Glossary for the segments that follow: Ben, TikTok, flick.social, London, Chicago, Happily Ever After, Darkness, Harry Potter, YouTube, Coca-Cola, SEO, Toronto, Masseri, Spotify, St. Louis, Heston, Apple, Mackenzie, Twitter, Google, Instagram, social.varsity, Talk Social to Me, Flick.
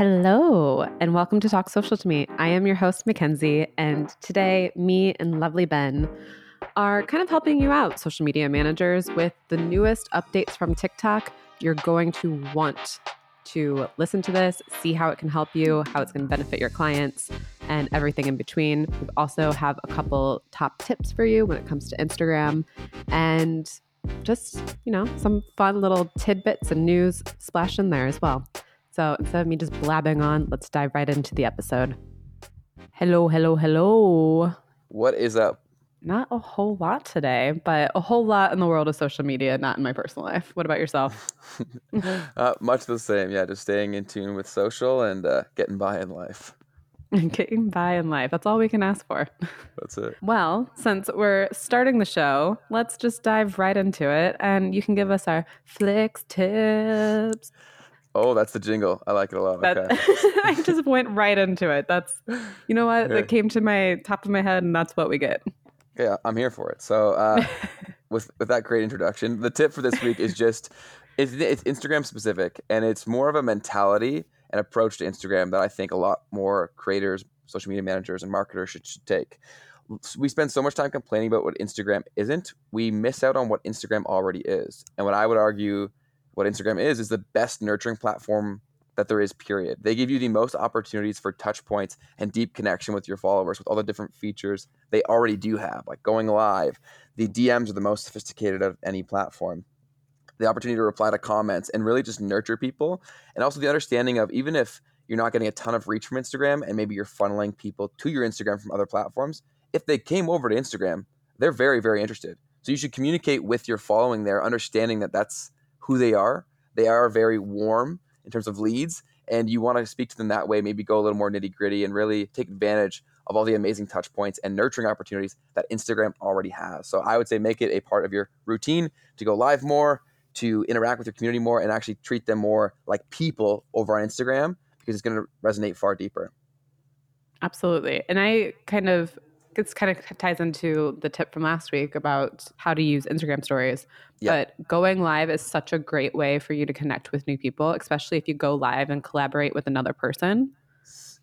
Hello, and welcome to Talk Social to Me. I am your host, Mackenzie, and today, me and lovely Ben are kind of helping you out, social media managers, with the newest updates from TikTok. You're going to want to listen to this, see how it can help you, how it's going to benefit your clients, and everything in between. We also have a couple top tips for you when it comes to Instagram, and just, you know, some fun little tidbits and news splashed in there as well. So instead of me just blabbing on, let's dive right into the episode. Hello, hello, hello. What is up? Not a whole lot today, but a whole lot in the world of social media, not in my personal life. What about yourself? Much the same. Yeah, just staying in tune with social and getting by in life. Getting by in life. That's all we can ask for. That's it. Well, since we're starting the show, let's just dive right into it. And you can give us our Flick tips. Oh, that's the jingle. I like it a lot. That, okay. I just went right into it. That's, you know what? That came to my top of my head, and that's what we get. Yeah, I'm here for it. So with that great introduction, the tip for this week is just, it's Instagram specific, and it's more of a mentality and approach to Instagram that I think a lot more creators, social media managers, and marketers should take. We spend so much time complaining about what Instagram isn't. We miss out on what Instagram already is. And what I would argue what Instagram is the best nurturing platform that there is, period. They give you the most opportunities for touch points and deep connection with your followers with all the different features they already do have, like going live. The DMs are the most sophisticated of any platform. The opportunity to reply to comments and really just nurture people. And also the understanding of even if you're not getting a ton of reach from Instagram and maybe you're funneling people to your Instagram from other platforms, if they came over to Instagram, they're very, very interested. So you should communicate with your following there, understanding that that's who they are. They are very warm in terms of leads, and you want to speak to them that way, maybe go a little more nitty-gritty and really take advantage of all the amazing touch points and nurturing opportunities that Instagram already has. So I would say make it a part of your routine to go live more, to interact with your community more, and actually treat them more like people over on Instagram, because it's going to resonate far deeper. Absolutely. And it ties into the tip from last week about how to use Instagram stories. Yep. But going live is such a great way for you to connect with new people, especially if you go live and collaborate with another person.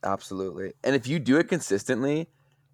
Absolutely. And if you do it consistently,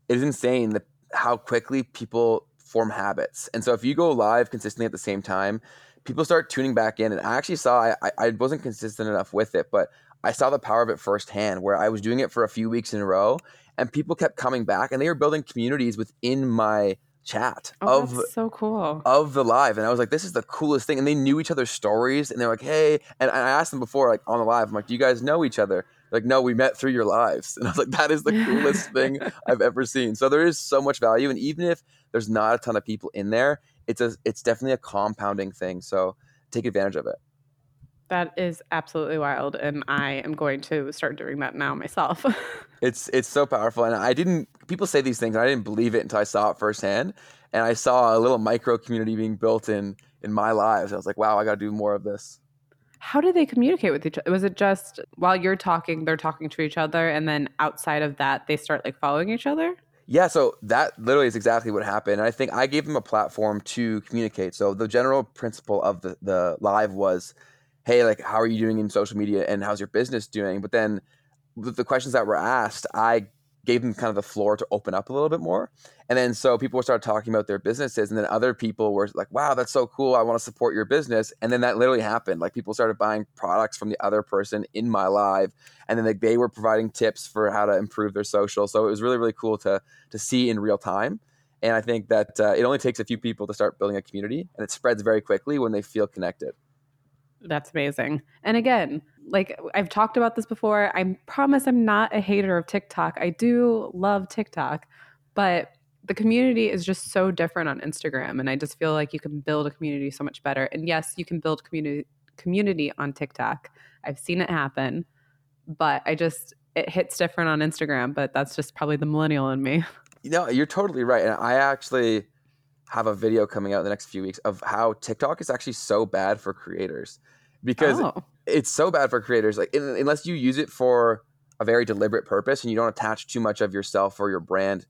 it is insane how quickly people form habits. And so if you go live consistently at the same time, people start tuning back in. And I actually saw, I wasn't consistent enough with it, but I saw the power of it firsthand, where I was doing it for a few weeks in a row, and people kept coming back, and they were building communities within my chat that's so cool. Of the live. And I was like, this is the coolest thing. And they knew each other's stories, and they're like, hey. And I asked them before, like on the live, I'm like, do you guys know each other? They're like, no, we met through your lives. And I was like, that is the coolest thing I've ever seen. So there is so much value. And even if there's not a ton of people in there, it's definitely a compounding thing. So take advantage of it. That is absolutely wild, and I am going to start doing that now myself. It's so powerful, and people say these things, and I didn't believe it until I saw it firsthand, and I saw a little micro community being built in my lives. I was like, wow, I got to do more of this. How do they communicate with each other? Was it just while you're talking, they're talking to each other, and then outside of that, they start like following each other? Yeah, so that literally is exactly what happened. And I think I gave them a platform to communicate. So the general principle of the live was, hey, like, how are you doing in social media and how's your business doing? But then with the questions that were asked, I gave them kind of the floor to open up a little bit more. And then so people started talking about their businesses, and then other people were like, wow, that's so cool. I want to support your business. And then that literally happened. Like, people started buying products from the other person in my live, and then they were providing tips for how to improve their social. So it was really, really cool to see in real time. And I think that it only takes a few people to start building a community, and it spreads very quickly when they feel connected. That's amazing. And again, like I've talked about this before, I promise I'm not a hater of TikTok. I do love TikTok, but the community is just so different on Instagram. And I just feel like you can build a community so much better. And yes, you can build community on TikTok. I've seen it happen, but it hits different on Instagram, but that's just probably the millennial in me. You know, you're totally right. And I actually have a video coming out in the next few weeks of how TikTok is actually so bad for creators, because it's so bad for creators. Like, unless you use it for a very deliberate purpose and you don't attach too much of yourself or your brand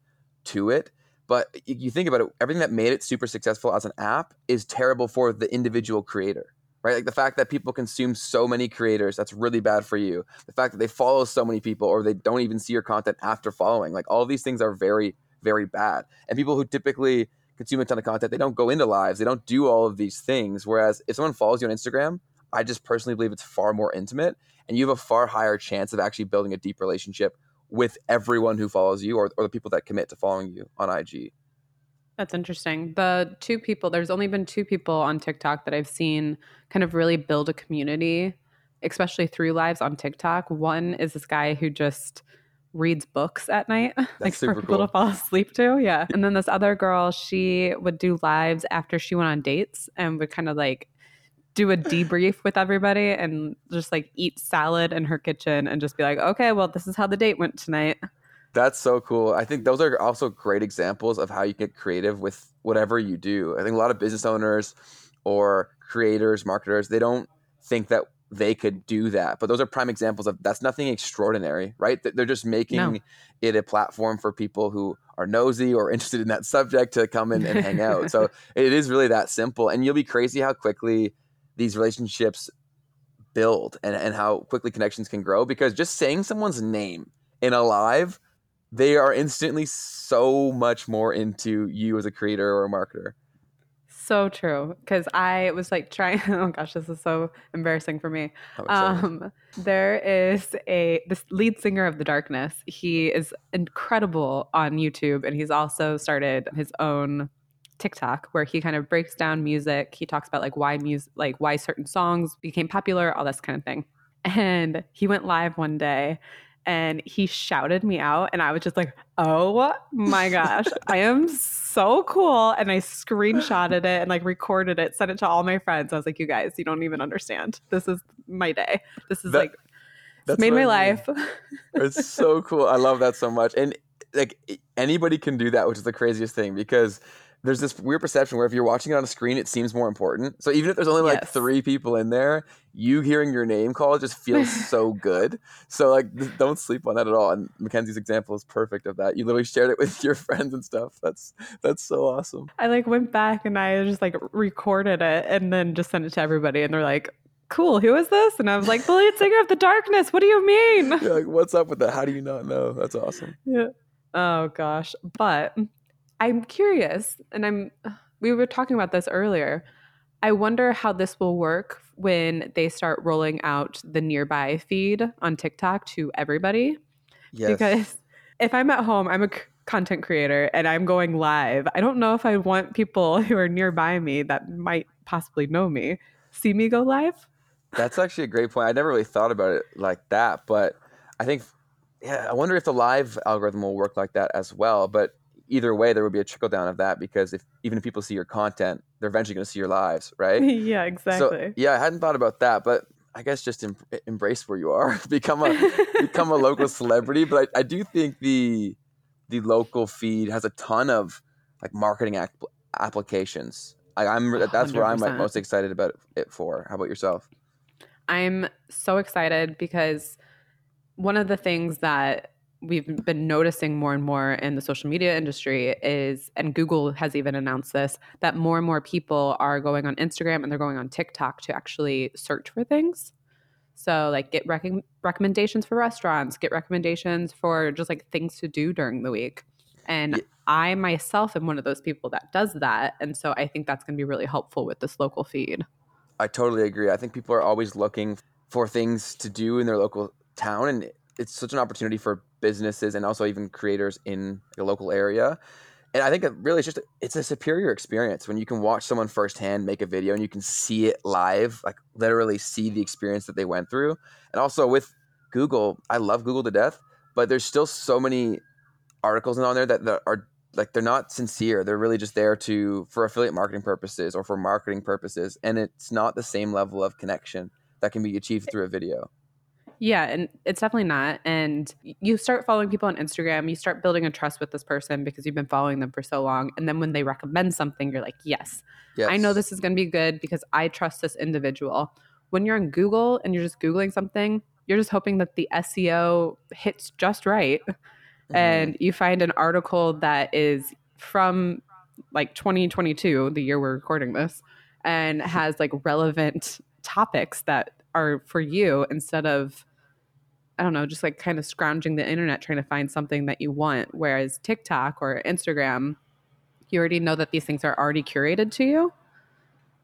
to it. But you think about it, everything that made it super successful as an app is terrible for the individual creator. right? Like the fact that people consume so many creators, that's really bad for you. The fact that they follow so many people or they don't even see your content after following, like all of these things are very, very bad. And people who typically consume a ton of content, they don't go into lives, they don't do all of these things. Whereas if someone follows you on Instagram, I just personally believe it's far more intimate and you have a far higher chance of actually building a deep relationship with everyone who follows you or the people that commit to following you on IG. That's interesting. There's only been 2 people on TikTok that I've seen kind of really build a community, especially through lives on TikTok. One is this guy who just reads books at night. That's like super for people cool. to fall asleep to. Yeah. And then this other girl, she would do lives after she went on dates and would kind of like do a debrief with everybody and just like eat salad in her kitchen and just be like, okay, well, this is how the date went tonight. That's so cool. I think those are also great examples of how you get creative with whatever you do. I think a lot of business owners or creators, marketers, they don't think that they could do that. But those are prime examples of that's nothing extraordinary, right? They're just making it a platform for people who are nosy or interested in that subject to come in and hang out. So it is really that simple. And you'll be crazy how quickly these relationships build and how quickly connections can grow, because just saying someone's name in a live, they are instantly so much more into you as a creator or a marketer. So true. Because I was like trying, oh gosh, this is so embarrassing for me. There is this lead singer of the Darkness. He is incredible on YouTube. And he's also started his own TikTok where he kind of breaks down music. He talks about like why certain songs became popular, all this kind of thing. And he went live one day and he shouted me out and I was just like, oh my gosh, I am so cool. And I screenshotted it and like recorded it, sent it to all my friends. I was like, you guys, you don't even understand. This is my day. This is it's made my life. It's so cool. I love that so much. And like anybody can do that, which is the craziest thing, because there's this weird perception where if you're watching it on a screen, it seems more important. So even if there's only like 3 people in there, you hearing your name called just feels so good. So like, don't sleep on that at all. And Mackenzie's example is perfect of that. You literally shared it with your friends and stuff. That's so awesome. I like went back and I just like recorded it and then just sent it to everybody. And they're like, cool, who is this? And I was like, the lead singer of the Darkness. What do you mean? You're like, what's up with that? How do you not know? That's awesome. Yeah. Oh gosh. But I'm curious, and we were talking about this earlier. I wonder how this will work when they start rolling out the nearby feed on TikTok to everybody. Yes. Because if I'm at home, I'm a content creator and I'm going live, I don't know if I want people who are nearby me that might possibly know me, see me go live. That's actually a great point. I never really thought about it like that, but I think, yeah, I wonder if the live algorithm will work like that as well. But either way, there would be a trickle down of that, because even if people see your content, they're eventually going to see your lives, right? Yeah, exactly. So, yeah, I hadn't thought about that, but I guess just embrace where you are, become a local celebrity. But I do think the local feed has a ton of like marketing applications. That's 100%. Where I'm like most excited about it for. How about yourself? I'm so excited because one of the things that we've been noticing more and more in the social media industry is, and Google has even announced this, that more and more people are going on Instagram and they're going on TikTok to actually search for things. So like get recommendations for restaurants, get recommendations for just like things to do during the week. And yeah. I myself am one of those people that does that. And so I think that's going to be really helpful with this local feed. I totally agree. I think people are always looking for things to do in their local town, and it's such an opportunity for businesses and also even creators in your local area. And I think it really it's a superior experience when you can watch someone firsthand make a video and you can see it live, like literally see the experience that they went through. And also with Google, I love Google to death, but there's still so many articles on there that are like, they're not sincere. They're really just there for affiliate marketing purposes or for marketing purposes. And it's not the same level of connection that can be achieved through a video. Yeah, and it's definitely not. And you start following people on Instagram, you start building a trust with this person because you've been following them for so long. And then when they recommend something, you're like, yes. I know this is going to be good because I trust this individual. When you're on Google and you're just Googling something, you're just hoping that the SEO hits just right. Mm-hmm. And you find an article that is from like 2022, the year we're recording this, and has like relevant topics that are for you instead of, I don't know, just like kind of scrounging the internet trying to find something that you want. Whereas TikTok or Instagram, you already know that these things are already curated to you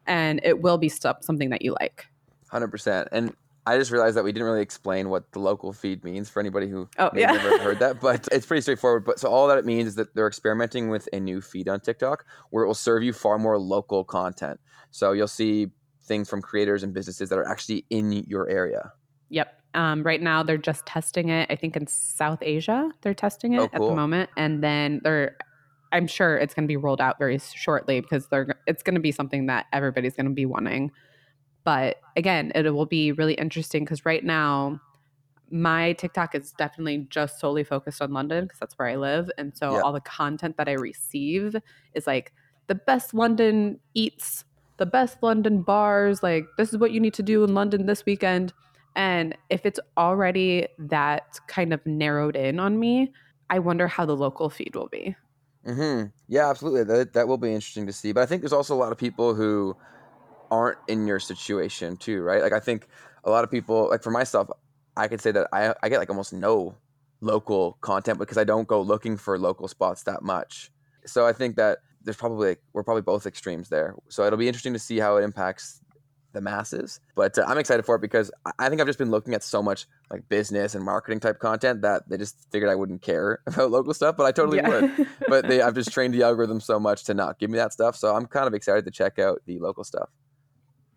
and it will be something that you like. 100%. And I just realized that we didn't really explain what the local feed means for anybody who never heard that, but it's pretty straightforward. But so all that it means is that they're experimenting with a new feed on TikTok where it will serve you far more local content. So you'll see things from creators and businesses that are actually in your area. Yep. Right now they're just testing it. I think in South Asia they're testing it at the moment. And then I'm sure it's going to be rolled out very shortly because it's going to be something that everybody's going to be wanting. But again, it will be really interesting because right now my TikTok is definitely just solely focused on London because that's where I live. And so all the content that I receive is like the best London eats, the best London bars, like this is what you need to do in London this weekend. And if it's already that kind of narrowed in on me, I wonder how the local feed will be. Mm-hmm. Yeah, absolutely. That will be interesting to see. But I think there's also a lot of people who aren't in your situation too, right? Like I think a lot of people, like for myself, I could say that I get like almost no local content because I don't go looking for local spots that much. So I think that there's probably we're probably both extremes there. So it'll be interesting to see how it impacts the masses. But I'm excited for it because I think I've just been looking at so much like business and marketing type content that they just figured I wouldn't care about local stuff, but I totally would. But I've just trained the algorithm so much to not give me that stuff. So I'm kind of excited to check out the local stuff.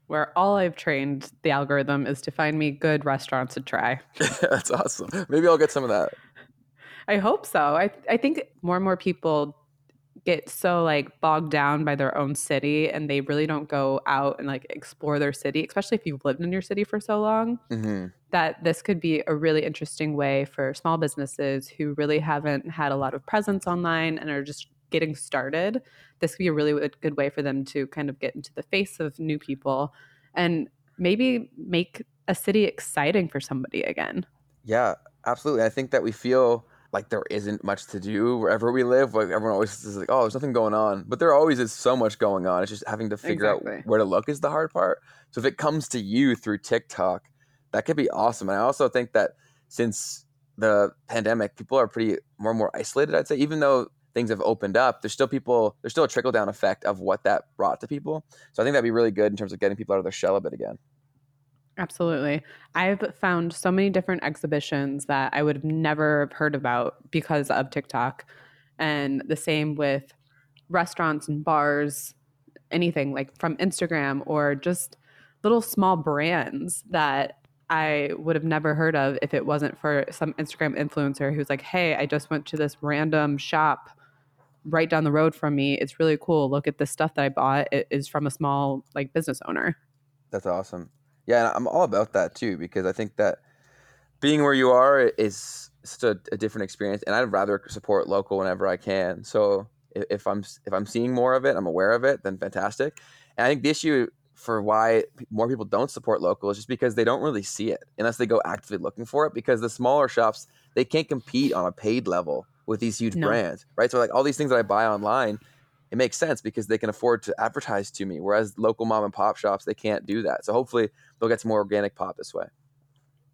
Where all I've trained the algorithm is to find me good restaurants to try. That's awesome. Maybe I'll get some of that. I hope so. I think more and more people get so like bogged down by their own city and they really don't go out and like explore their city, especially if you've lived in your city for so long, that this could be a really interesting way for small businesses who really haven't had a lot of presence online and are just getting started. This could be a really good way for them to kind of get into the face of new people and maybe make a city exciting for somebody again. Yeah, absolutely. I think that we feel like there isn't much to do wherever we live. Like everyone always is like, oh, there's nothing going on. But there always is so much going on. It's just having to figure out where to look is the hard part. So if it comes to you through TikTok, that could be awesome. And I also think that since the pandemic, people are more and more isolated, I'd say. Even though things have opened up, there's still a trickle-down effect of what that brought to people. So I think that'd be really good in terms of getting people out of their shell a bit again. Absolutely. I've found so many different exhibitions that I would have never heard about because of TikTok. And the same with restaurants and bars, anything like from Instagram or just little small brands that I would have never heard of if it wasn't for some Instagram influencer who's like, hey, I just went to this random shop right down the road from me. It's really cool. Look at this stuff that I bought. It is from a small like business owner. That's awesome. Yeah, and I'm all about that too, because I think that being where you are is such a different experience, and I'd rather support local whenever I can. So if I'm seeing more of it, I'm aware of it, then fantastic. And I think the issue for why more people don't support local is just because they don't really see it unless they go actively looking for it, because the smaller shops, they can't compete on a paid level with these huge brands, right? So like all these things that I buy online, it makes sense because they can afford to advertise to me, whereas local mom and pop shops, they can't do that. So hopefully they'll get some more organic pop this way.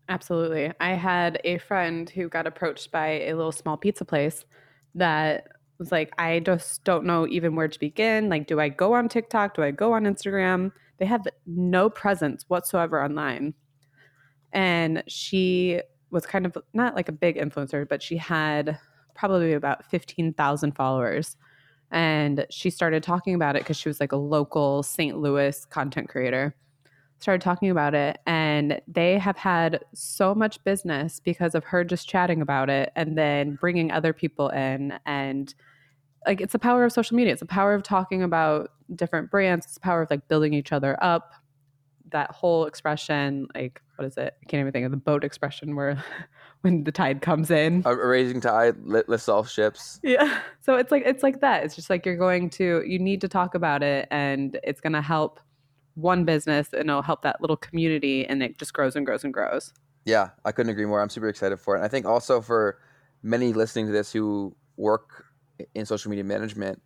Absolutely. I had a friend who got approached by a little small pizza place that was like, I just don't know even where to begin. Like, do I go on TikTok? Do I go on Instagram? They have no presence whatsoever online. And she was kind of not like a big influencer, but she had probably about 15,000 followers. And she started talking about it because she was like a local St. Louis content creator. Started talking about it, and they have had so much business because of her just chatting about it and then bringing other people in. And like, it's the power of social media. It's the power of talking about different brands. It's the power of like building each other up. That whole expression, like, what is it? I can't even think of the boat expression where when the tide comes in. A raising tide lifts all ships. Yeah. So it's like that. It's just like you need to talk about it, and it's going to help one business and it'll help that little community, and it just grows and grows and grows. Yeah. I couldn't agree more. I'm super excited for it. And I think also for many listening to this who work in social media management,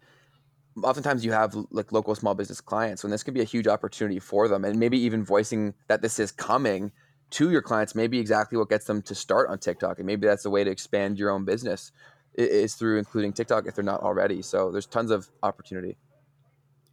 oftentimes you have like local small business clients, and this could be a huge opportunity for them. And maybe even voicing that this is coming to your clients, maybe exactly what gets them to start on TikTok. And maybe that's a way to expand your own business is through including TikTok if they're not already. So there's tons of opportunity.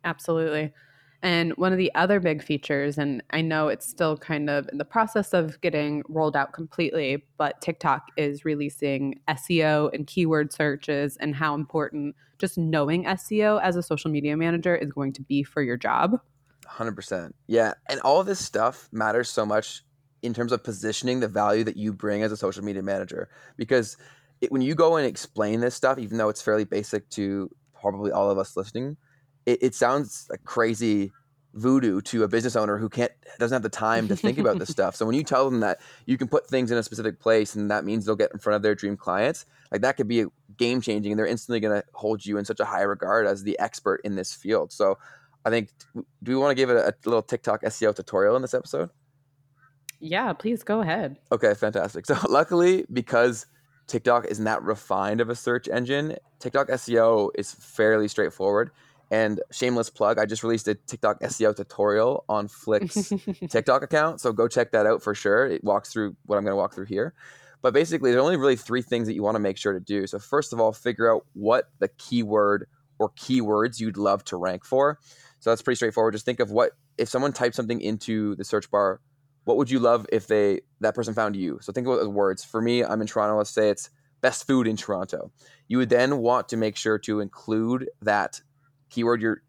Absolutely. And one of the other big features, and I know it's still kind of in the process of getting rolled out completely, but TikTok is releasing SEO and keyword searches and how important just knowing SEO as a social media manager is going to be for your job. 100%. Yeah. And all this stuff matters so much in terms of positioning the value that you bring as a social media manager, because when you go and explain this stuff, even though it's fairly basic to probably all of us listening, it sounds like crazy voodoo to a business owner who doesn't have the time to think about this stuff. So when you tell them that you can put things in a specific place and that means they'll get in front of their dream clients, like that could be game changing, and they're instantly going to hold you in such a high regard as the expert in this field. So I think, do we want to give it a little TikTok SEO tutorial in this episode? Yeah, please go ahead. Okay, fantastic. So luckily, because TikTok isn't that refined of a search engine, TikTok SEO is fairly straightforward. And shameless plug, I just released a TikTok SEO tutorial on Flick's TikTok account. So go check that out for sure. It walks through what I'm going to walk through here. But basically, there are only really three things that you want to make sure to do. So first of all, figure out what the keyword or keywords you'd love to rank for. So that's pretty straightforward. Just think of what, if someone types something into the search bar, what would you love if that person found you? So think about the words. For me, I'm in Toronto. Let's say it's best food in Toronto. You would then want to make sure to include that keyword you're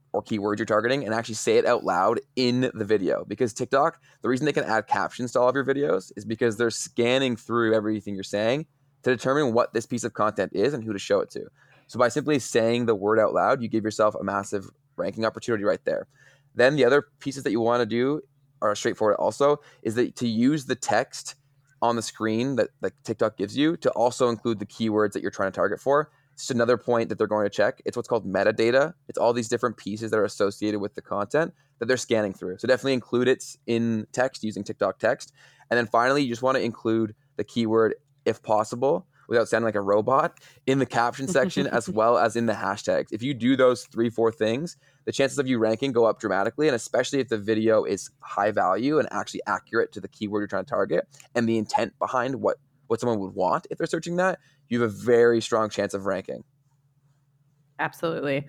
targeting and actually say it out loud in the video, because TikTok, the reason they can add captions to all of your videos is because they're scanning through everything you're saying to determine what this piece of content is and who to show it to. So by simply saying the word out loud, you give yourself a massive ranking opportunity right there. Then the other pieces that you want to do are straightforward also, is that to use the text on the screen that like TikTok gives you to also include the keywords that you're trying to target for. It's another point that they're going to check. It's what's called metadata. It's all these different pieces that are associated with the content that they're scanning through. So definitely include it in text using TikTok text. And then finally, you just want to include the keyword, if possible, without sounding like a robot, in the caption section as well as in the hashtags. If you do those 3-4 things, the chances of you ranking go up dramatically, and especially if the video is high value and actually accurate to the keyword you're trying to target and the intent behind what someone would want if they're searching that, you have a very strong chance of ranking. Absolutely.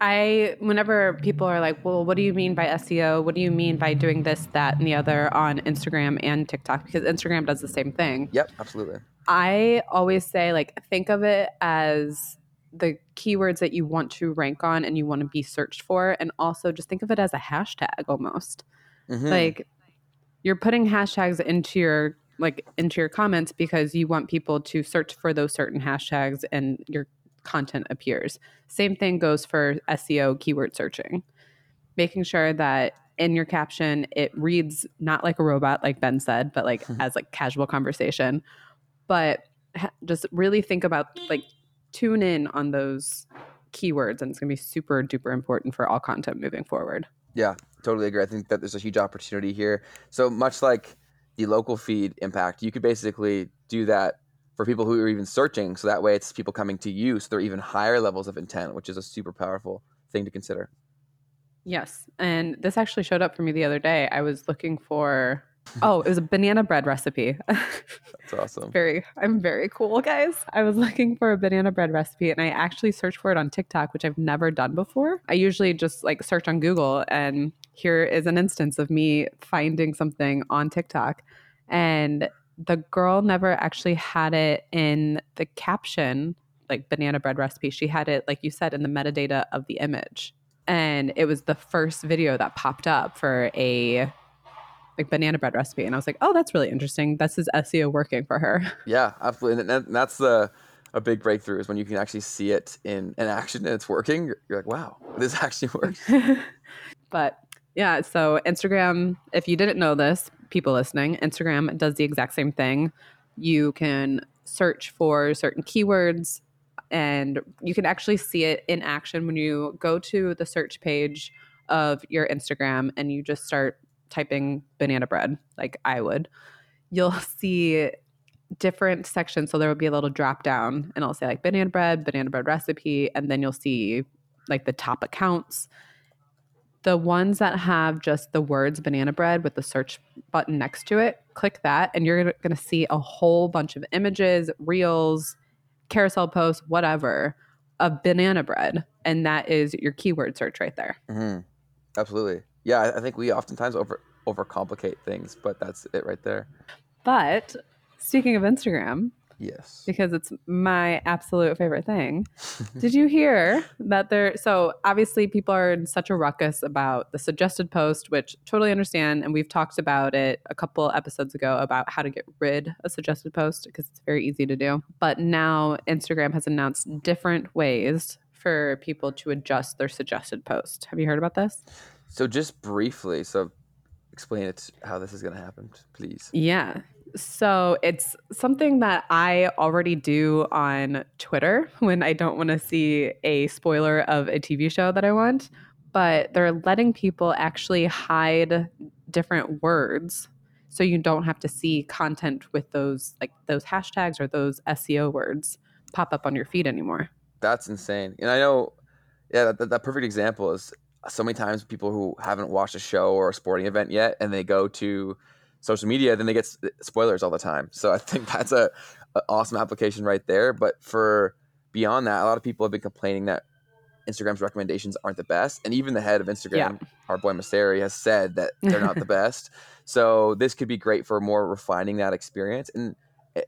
Whenever people are like, well, what do you mean by SEO? What do you mean by doing this, that, and the other on Instagram and TikTok? Because Instagram does the same thing. Yep, absolutely. I always say, like, think of it as the keywords that you want to rank on and you want to be searched for. And also just think of it as a hashtag almost. Mm-hmm. Like, you're putting hashtags into your comments because you want people to search for those certain hashtags and your content appears. Same thing goes for SEO keyword searching. Making sure that in your caption, it reads not like a robot, like Ben said, but like as like casual conversation. But just really think about, like, tune in on those keywords, and it's going to be super duper important for all content moving forward. Yeah, totally agree. I think that there's a huge opportunity here. So much like the local feed impact, you could basically do that for people who are even searching. So that way it's people coming to you. So they're even higher levels of intent, which is a super powerful thing to consider. Yes. And this actually showed up for me the other day. I was looking for, it was a banana bread recipe. That's awesome. I'm very cool, guys. I was looking for a banana bread recipe, and I actually searched for it on TikTok, which I've never done before. I usually just like search on Google, and here is an instance of me finding something on TikTok. And the girl never actually had it in the caption, like banana bread recipe. She had it, like you said, in the metadata of the image. And it was the first video that popped up for a like banana bread recipe. And I was like, oh, that's really interesting. This is SEO working for her. Yeah, absolutely. And that's a big breakthrough, is when you can actually see it in action and it's working. You're like, wow, this actually works. But yeah, so Instagram, if you didn't know this, people listening, Instagram does the exact same thing. You can search for certain keywords, and you can actually see it in action when you go to the search page of your Instagram and you just start typing banana bread, like I would. You'll see different sections. So there will be a little drop down, and I'll say like banana bread recipe, and then you'll see like the top accounts. The ones that have just the words banana bread with the search button next to it, click that and you're going to see a whole bunch of images, reels, carousel posts, whatever, of banana bread. And that is your keyword search right there. Mm-hmm. Absolutely. Yeah, I think we oftentimes overcomplicate things, but that's it right there. But speaking of Instagram... Yes. Because it's my absolute favorite thing. Did you hear that there... So obviously people are in such a ruckus about the suggested post, which totally understand. And we've talked about it a couple episodes ago about how to get rid of suggested post because it's very easy to do. But now Instagram has announced different ways for people to adjust their suggested post. Have you heard about this? So just briefly, so explain it how this is going to happen, please. Yeah. So it's something that I already do on Twitter when I don't want to see a spoiler of a TV show that I want, but they're letting people actually hide different words so you don't have to see content with those, like those hashtags or those SEO words pop up on your feed anymore. That's insane. And I know, yeah, that perfect example is so many times people who haven't watched a show or a sporting event yet and they go to social media, then they get spoilers all the time. So I think that's an awesome application right there. But for beyond that, a lot of people have been complaining that Instagram's recommendations aren't the best. And even the head of Instagram, our boy Masseri, has said that they're not the best. So this could be great for more refining that experience. And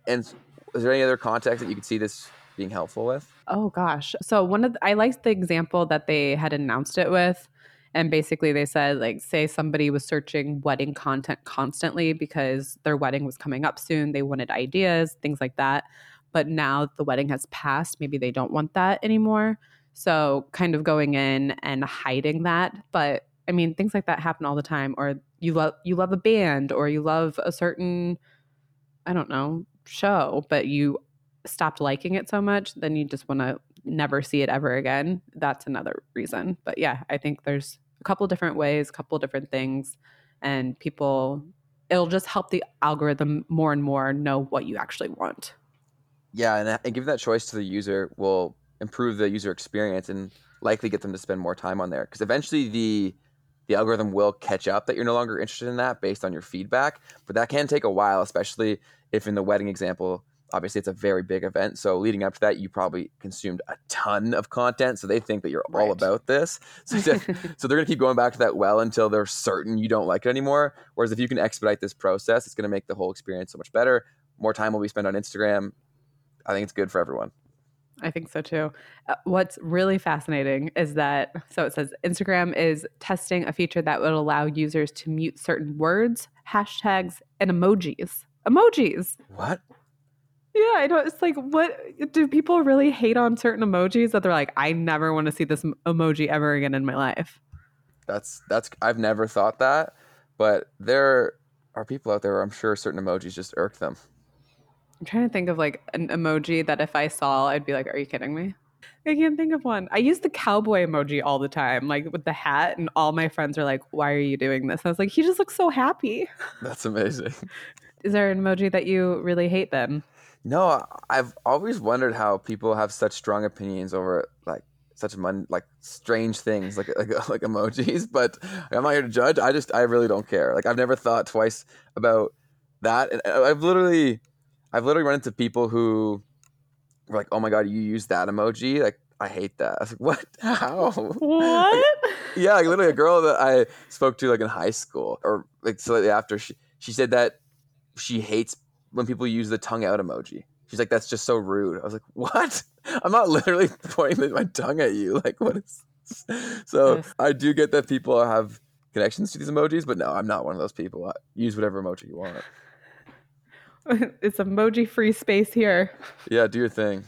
is there any other context that you could see this being helpful with? Oh, gosh. So I liked the example that they had announced it with. And basically they said, like, say somebody was searching wedding content constantly because their wedding was coming up soon. They wanted ideas, things like that. But now the wedding has passed. Maybe they don't want that anymore. So kind of going in and hiding that. But, I mean, things like that happen all the time. Or you love a band or you love a certain, I don't know, show, but you stopped liking it so much, then you just want to never see it ever again. That's another reason. But yeah, I think there's a couple different ways, a couple different things, and it'll just help the algorithm more and more know what you actually want. Yeah, and giving that choice to the user will improve the user experience and likely get them to spend more time on there. Because eventually the algorithm will catch up that you're no longer interested in that based on your feedback. But that can take a while, especially if in the wedding example, obviously, it's a very big event. So leading up to that, you probably consumed a ton of content. So they think that you're all about this. So they're going to keep going back to that well until they're certain you don't like it anymore. Whereas if you can expedite this process, it's going to make the whole experience so much better. More time will be spent on Instagram. I think it's good for everyone. I think so, too. What's really fascinating is that, so it says Instagram is testing a feature that would allow users to mute certain words, hashtags, and emojis. Emojis. What? Yeah, I know. It's like, what do people really hate on certain emojis that they're like, I never want to see this emoji ever again in my life? That's I've never thought that, but there are people out there where I'm sure certain emojis just irk them. I'm trying to think of like an emoji that if I saw, I'd be like, are you kidding me? I can't think of one. I use the cowboy emoji all the time, like with the hat, and all my friends are like, why are you doing this? And I was like, he just looks so happy. That's amazing. Is there an emoji that you really hate then? No, I've always wondered how people have such strong opinions over like such strange things like emojis. But I'm not here to judge. I really don't care. Like I've never thought twice about that. And I've literally run into people who were like, "Oh my god, you use that emoji? Like I hate that." I was like, "What? How? What?" Like, yeah, like literally a girl that I spoke to like in high school or like slightly after she said that she hates when people use the tongue out emoji. She's like, that's just so rude. I was like, what? I'm not literally pointing my tongue at you. Like, what is this? So I do get that people have connections to these emojis, but no, I'm not one of those people. I use whatever emoji you want. It's emoji-free space here. Yeah, do your thing.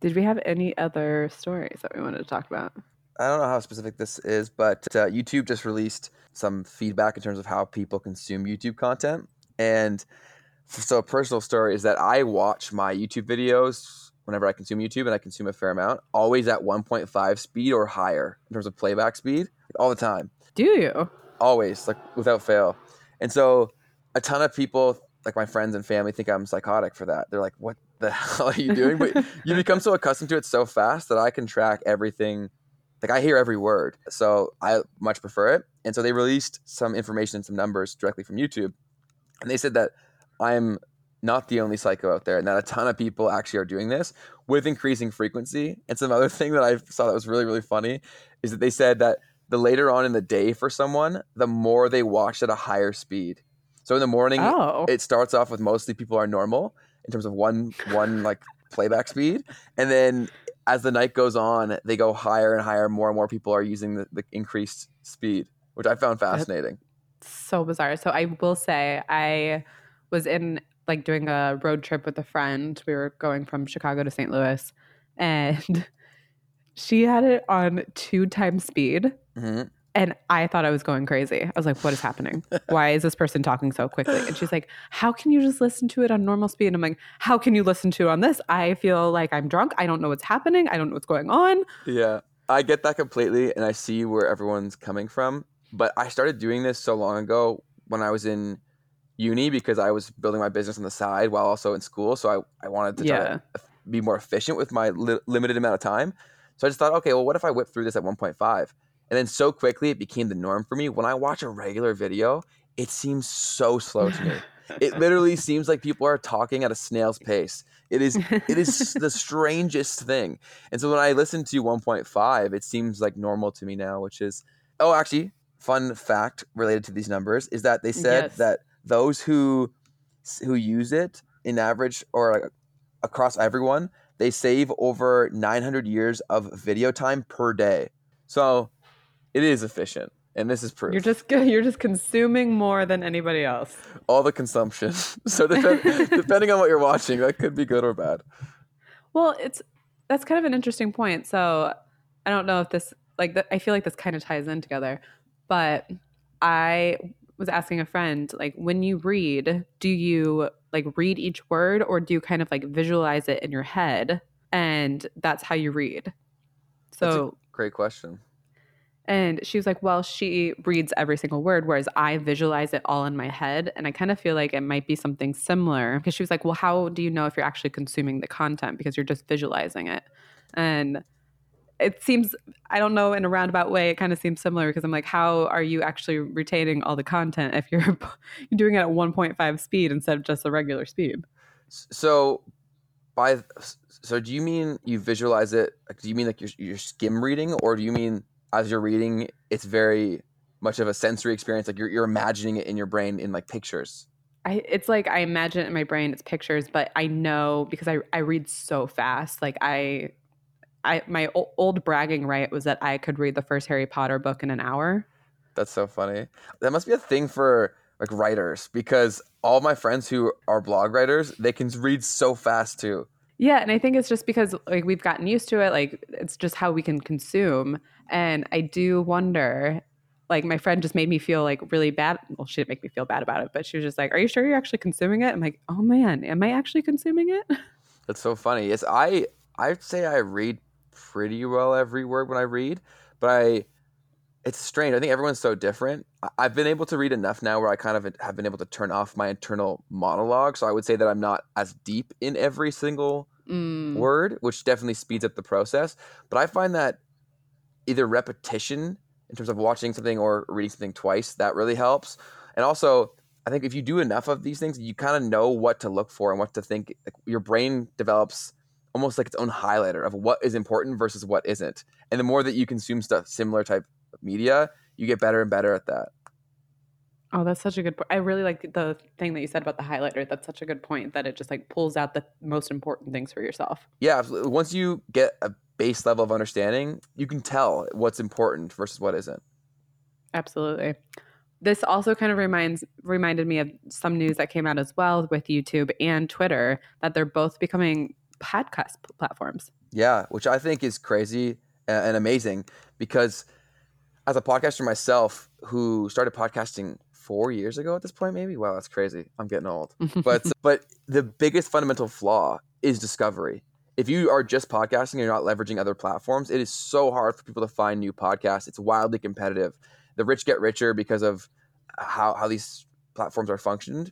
Did we have any other stories that we wanted to talk about? I don't know how specific this is, but YouTube just released some feedback in terms of how people consume YouTube content. And so a personal story is that I watch my YouTube videos whenever I consume YouTube, and I consume a fair amount, always at 1.5 speed or higher in terms of playback speed, all the time. Do you? Always, like without fail. And so a ton of people, like my friends and family, think I'm psychotic for that. They're like, "What? the hell are you doing? But you become so accustomed to it so fast that I can track everything. Like, I hear every word. So I much prefer it. And so they released some information and some numbers directly from YouTube. And they said that I'm not the only psycho out there and that a ton of people actually are doing this with increasing frequency. And some other thing that I saw that was really, really funny is that they said that the later on in the day for someone, the more they watch at a higher speed. So in the morning, it starts off with mostly people are normal in terms of one like playback speed. And then as the night goes on, they go higher and higher. More and more people are using the increased speed, which I found fascinating. That's so bizarre. So I will say I was in like doing a road trip with a friend. We were going from Chicago to St. Louis and she had it on 2x speed. Mm-hmm. And I thought I was going crazy. I was like, what is happening? Why is this person talking so quickly? And she's like, how can you just listen to it on normal speed? And I'm like, how can you listen to it on this? I feel like I'm drunk. I don't know what's happening. I don't know what's going on. Yeah, I get that completely. And I see where everyone's coming from. But I started doing this so long ago when I was in uni because I was building my business on the side while also in school. So I wanted to try to be more efficient with my limited amount of time. So I just thought, okay, well, what if I whip through this at 1.5? And then so quickly, it became the norm for me. When I watch a regular video, it seems so slow to me. It literally seems like people are talking at a snail's pace. It is the strangest thing. And so when I listen to 1.5, it seems like normal to me now, which is... Oh, actually, fun fact related to these numbers is that they said that those who use it in average or across everyone, they save over 900 years of video time per day. So... It is efficient, and this is proof. You're just consuming more than anybody else. All the consumption. So depending on what you're watching, that could be good or bad. Well, that's kind of an interesting point. So I don't know if this I feel like this kind of ties in together. But I was asking a friend, like, when you read, do you read each word, or do you kind of visualize it in your head, and that's how you read? So that's a great question. And she was like, well, she reads every single word, whereas I visualize it all in my head. And I kind of feel like it might be something similar because she was like, well, how do you know if you're actually consuming the content because you're just visualizing it? And it seems, I don't know, in a roundabout way, it kind of seems similar because I'm like, how are you actually retaining all the content if you're doing it at 1.5 speed instead of just the regular speed? So do you mean you visualize it? Do you mean you're skim reading, or do you mean... as you're reading, it's very much of a sensory experience. Like you're imagining it in your brain in pictures. It's like I imagine it in my brain. It's pictures, but I know because I read so fast. Like I my old bragging right was that I could read the first Harry Potter book in an hour. That's so funny. That must be a thing for writers because all my friends who are blog writers, they can read so fast too. Yeah, and I think it's just because we've gotten used to it. It's just how we can consume. And I do wonder, my friend just made me feel really bad. Well, she didn't make me feel bad about it, but she was just like, are you sure you're actually consuming it? I'm like, oh man, am I actually consuming it? That's so funny. Yes, I'd say I read pretty well every word when I read, but it's strange. I think everyone's so different. I've been able to read enough now where I kind of have been able to turn off my internal monologue. So I would say that I'm not as deep in every single word, which definitely speeds up the process. But I find that either repetition in terms of watching something or reading something twice, that really helps. And also, I think if you do enough of these things, you kind of know what to look for and what to think. Your brain develops almost its own highlighter of what is important versus what isn't. And the more that you consume stuff, similar type of media, you get better and better at that. Oh, that's such a good point. I really like the thing that you said about the highlighter. That's such a good point that it just pulls out the most important things for yourself. Yeah, absolutely. Once you get a base level of understanding, you can tell what's important versus what isn't. Absolutely. This also kind of reminded me of some news that came out as well with YouTube and Twitter that they're both becoming podcast platforms. Yeah, which I think is crazy and amazing because as a podcaster myself who started podcasting 4 years ago at this point, maybe. Wow, that's crazy. I'm getting old. But the biggest fundamental flaw is discovery. If you are just podcasting and you're not leveraging other platforms, it is so hard for people to find new podcasts. It's wildly competitive. The rich get richer because of how these platforms are functioned.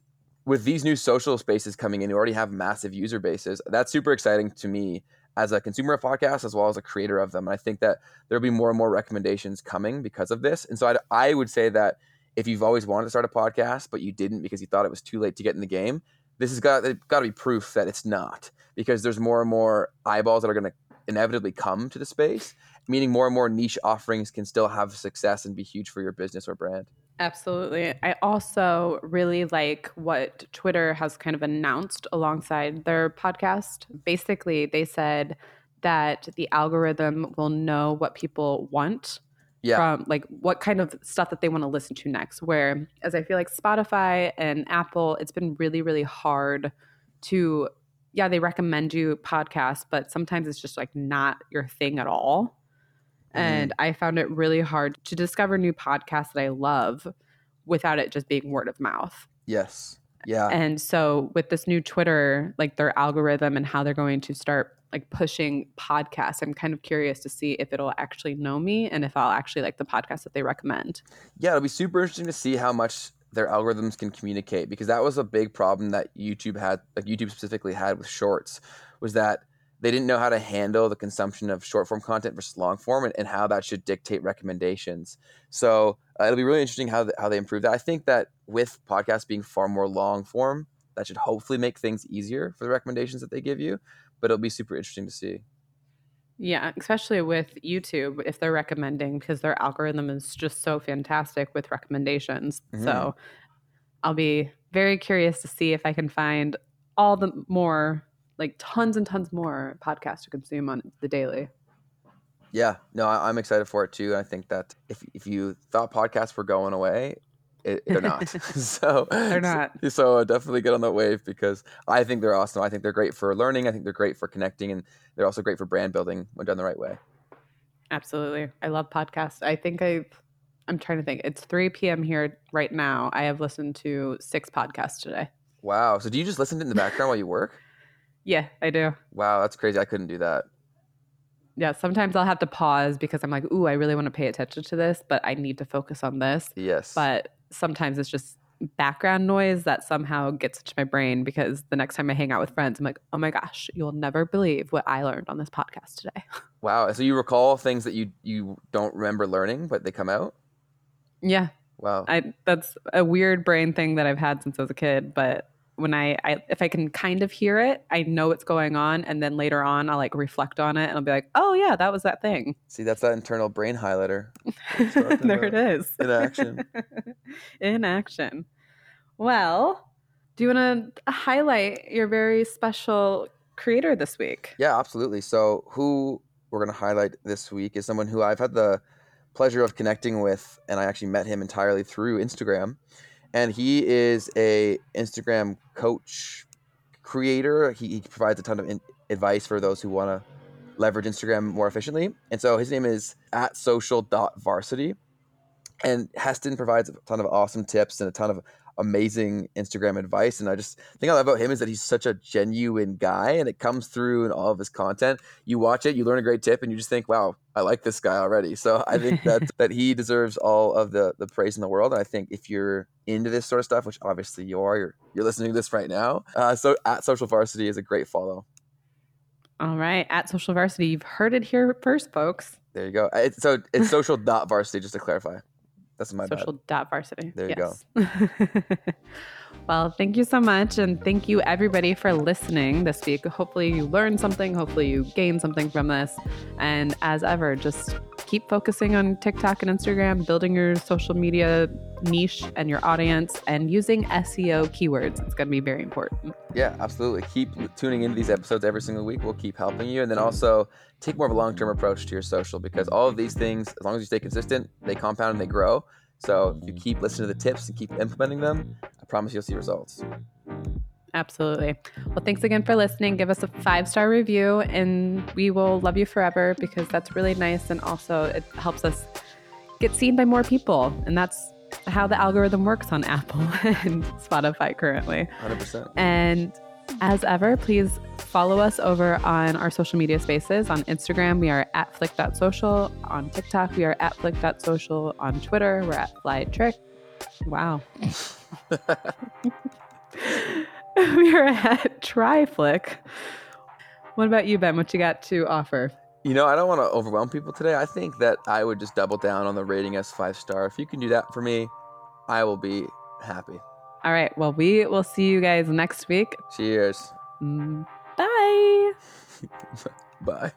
with these new social spaces coming in, you already have massive user bases. That's super exciting to me as a consumer of podcasts, as well as a creator of them. And I think that there'll be more and more recommendations coming because of this. And so I would say that if you've always wanted to start a podcast, but you didn't because you thought it was too late to get in the game, this has got to be proof that it's not, because there's more and more eyeballs that are going to inevitably come to the space, meaning more and more niche offerings can still have success and be huge for your business or brand. Absolutely. I also really like what Twitter has kind of announced alongside their podcast. Basically, they said that the algorithm will know what people want. Yeah. From like what kind of stuff that they want to listen to next, where as I feel like Spotify and Apple, it's been really, really hard to, yeah, they recommend you podcasts, but sometimes it's just like not your thing at all. Mm-hmm. And I found it really hard to discover new podcasts that I love without it just being word of mouth. Yes. Yeah. And so with this new Twitter, like their algorithm and how they're going to start like pushing podcasts, I'm kind of curious to see if it'll actually know me and if I'll actually like the podcast that they recommend. Yeah, it'll be super interesting to see how much their algorithms can communicate, because that was a big problem that YouTube had, like YouTube specifically had with shorts, was that they didn't know how to handle the consumption of short form content versus long form and how that should dictate recommendations. So it'll be really interesting how they improve that. I think that with podcasts being far more long form, that should hopefully make things easier for the recommendations that they give you. But it'll be super interesting to see. Yeah, especially with YouTube, if they're recommending, because their algorithm is just so fantastic with recommendations. Mm-hmm. So I'll be very curious to see if I can find all the more, like tons and tons more podcasts to consume on the daily. Yeah, no, I'm excited for it too. I think that if you thought podcasts were going away, they're not. They're not. So definitely get on that wave, because I think they're awesome. I think they're great for learning. I think they're great for connecting, and they're also great for brand building when done the right way. Absolutely. I love podcasts. I think I'm trying to think. It's 3 p.m. here right now. I have listened to 6 podcasts today. Wow. So do you just listen to it in the background while you work? Yeah, I do. Wow, that's crazy. I couldn't do that. Yeah, sometimes I'll have to pause because I'm like, ooh, I really want to pay attention to this, but I need to focus on this. Yes. But sometimes it's just background noise that somehow gets into my brain, because the next time I hang out with friends, I'm like, oh my gosh, you'll never believe what I learned on this podcast today. Wow. So you recall things that you don't remember learning, but they come out? Yeah. Wow. That's a weird brain thing that I've had since I was a kid. But when if I can kind of hear it, I know what's going on. And then later on, I'll like reflect on it and I'll be like, oh yeah, that was that thing. See, that's that internal brain highlighter. There it is. In action. In action. Well, do you want to highlight your very special creator this week? Yeah, absolutely. So who we're going to highlight this week is someone who I've had the pleasure of connecting with. And I actually met him entirely through Instagram. And he is a Instagram coach creator. He provides a ton of advice for those who want to leverage Instagram more efficiently. And so his name is @social.varsity. And Heston provides a ton of awesome tips and a ton of amazing Instagram advice. And I just think I love about him is that he's such a genuine guy, and it comes through in all of his content. You watch it, you learn a great tip, and you just think, wow, I like this guy already. So I think that he deserves all of the praise in the world. And I think if you're into this sort of stuff, which obviously you are, you're listening to this right now. So @socialvarsity is a great follow. All right. @socialvarsity. You've heard it here first, folks. There you go. So it's social.varsity, just to clarify. That's my social.varsity. There you go. Well, thank you so much. And thank you everybody for listening this week. Hopefully you learned something. Hopefully you gained something from this. And as ever, just keep focusing on TikTok and Instagram, building your social media niche and your audience, and using SEO keywords. It's going to be very important. Yeah, absolutely. Keep tuning into these episodes every single week. We'll keep helping you. And then also take more of a long-term approach to your social, because all of these things, as long as you stay consistent, they compound and they grow. So if you keep listening to the tips and keep implementing them, I promise you'll see results. Absolutely. Well, thanks again for listening. Give us a 5-star review and we will love you forever, because that's really nice. And also it helps us get seen by more people. And that's how the algorithm works on Apple and Spotify currently. 100%. And as ever, please follow us over on our social media spaces. On Instagram, we are @flick.social. On TikTok, we are @flick.social. On Twitter, we're @flytrick. Wow. we are at TryFlick. What about you, Ben? What you got to offer? You know, I don't want to overwhelm people today. I think that I would just double down on the rating as 5-star. If you can do that for me, I will be happy. All right. Well, we will see you guys next week. Cheers. Bye. Bye.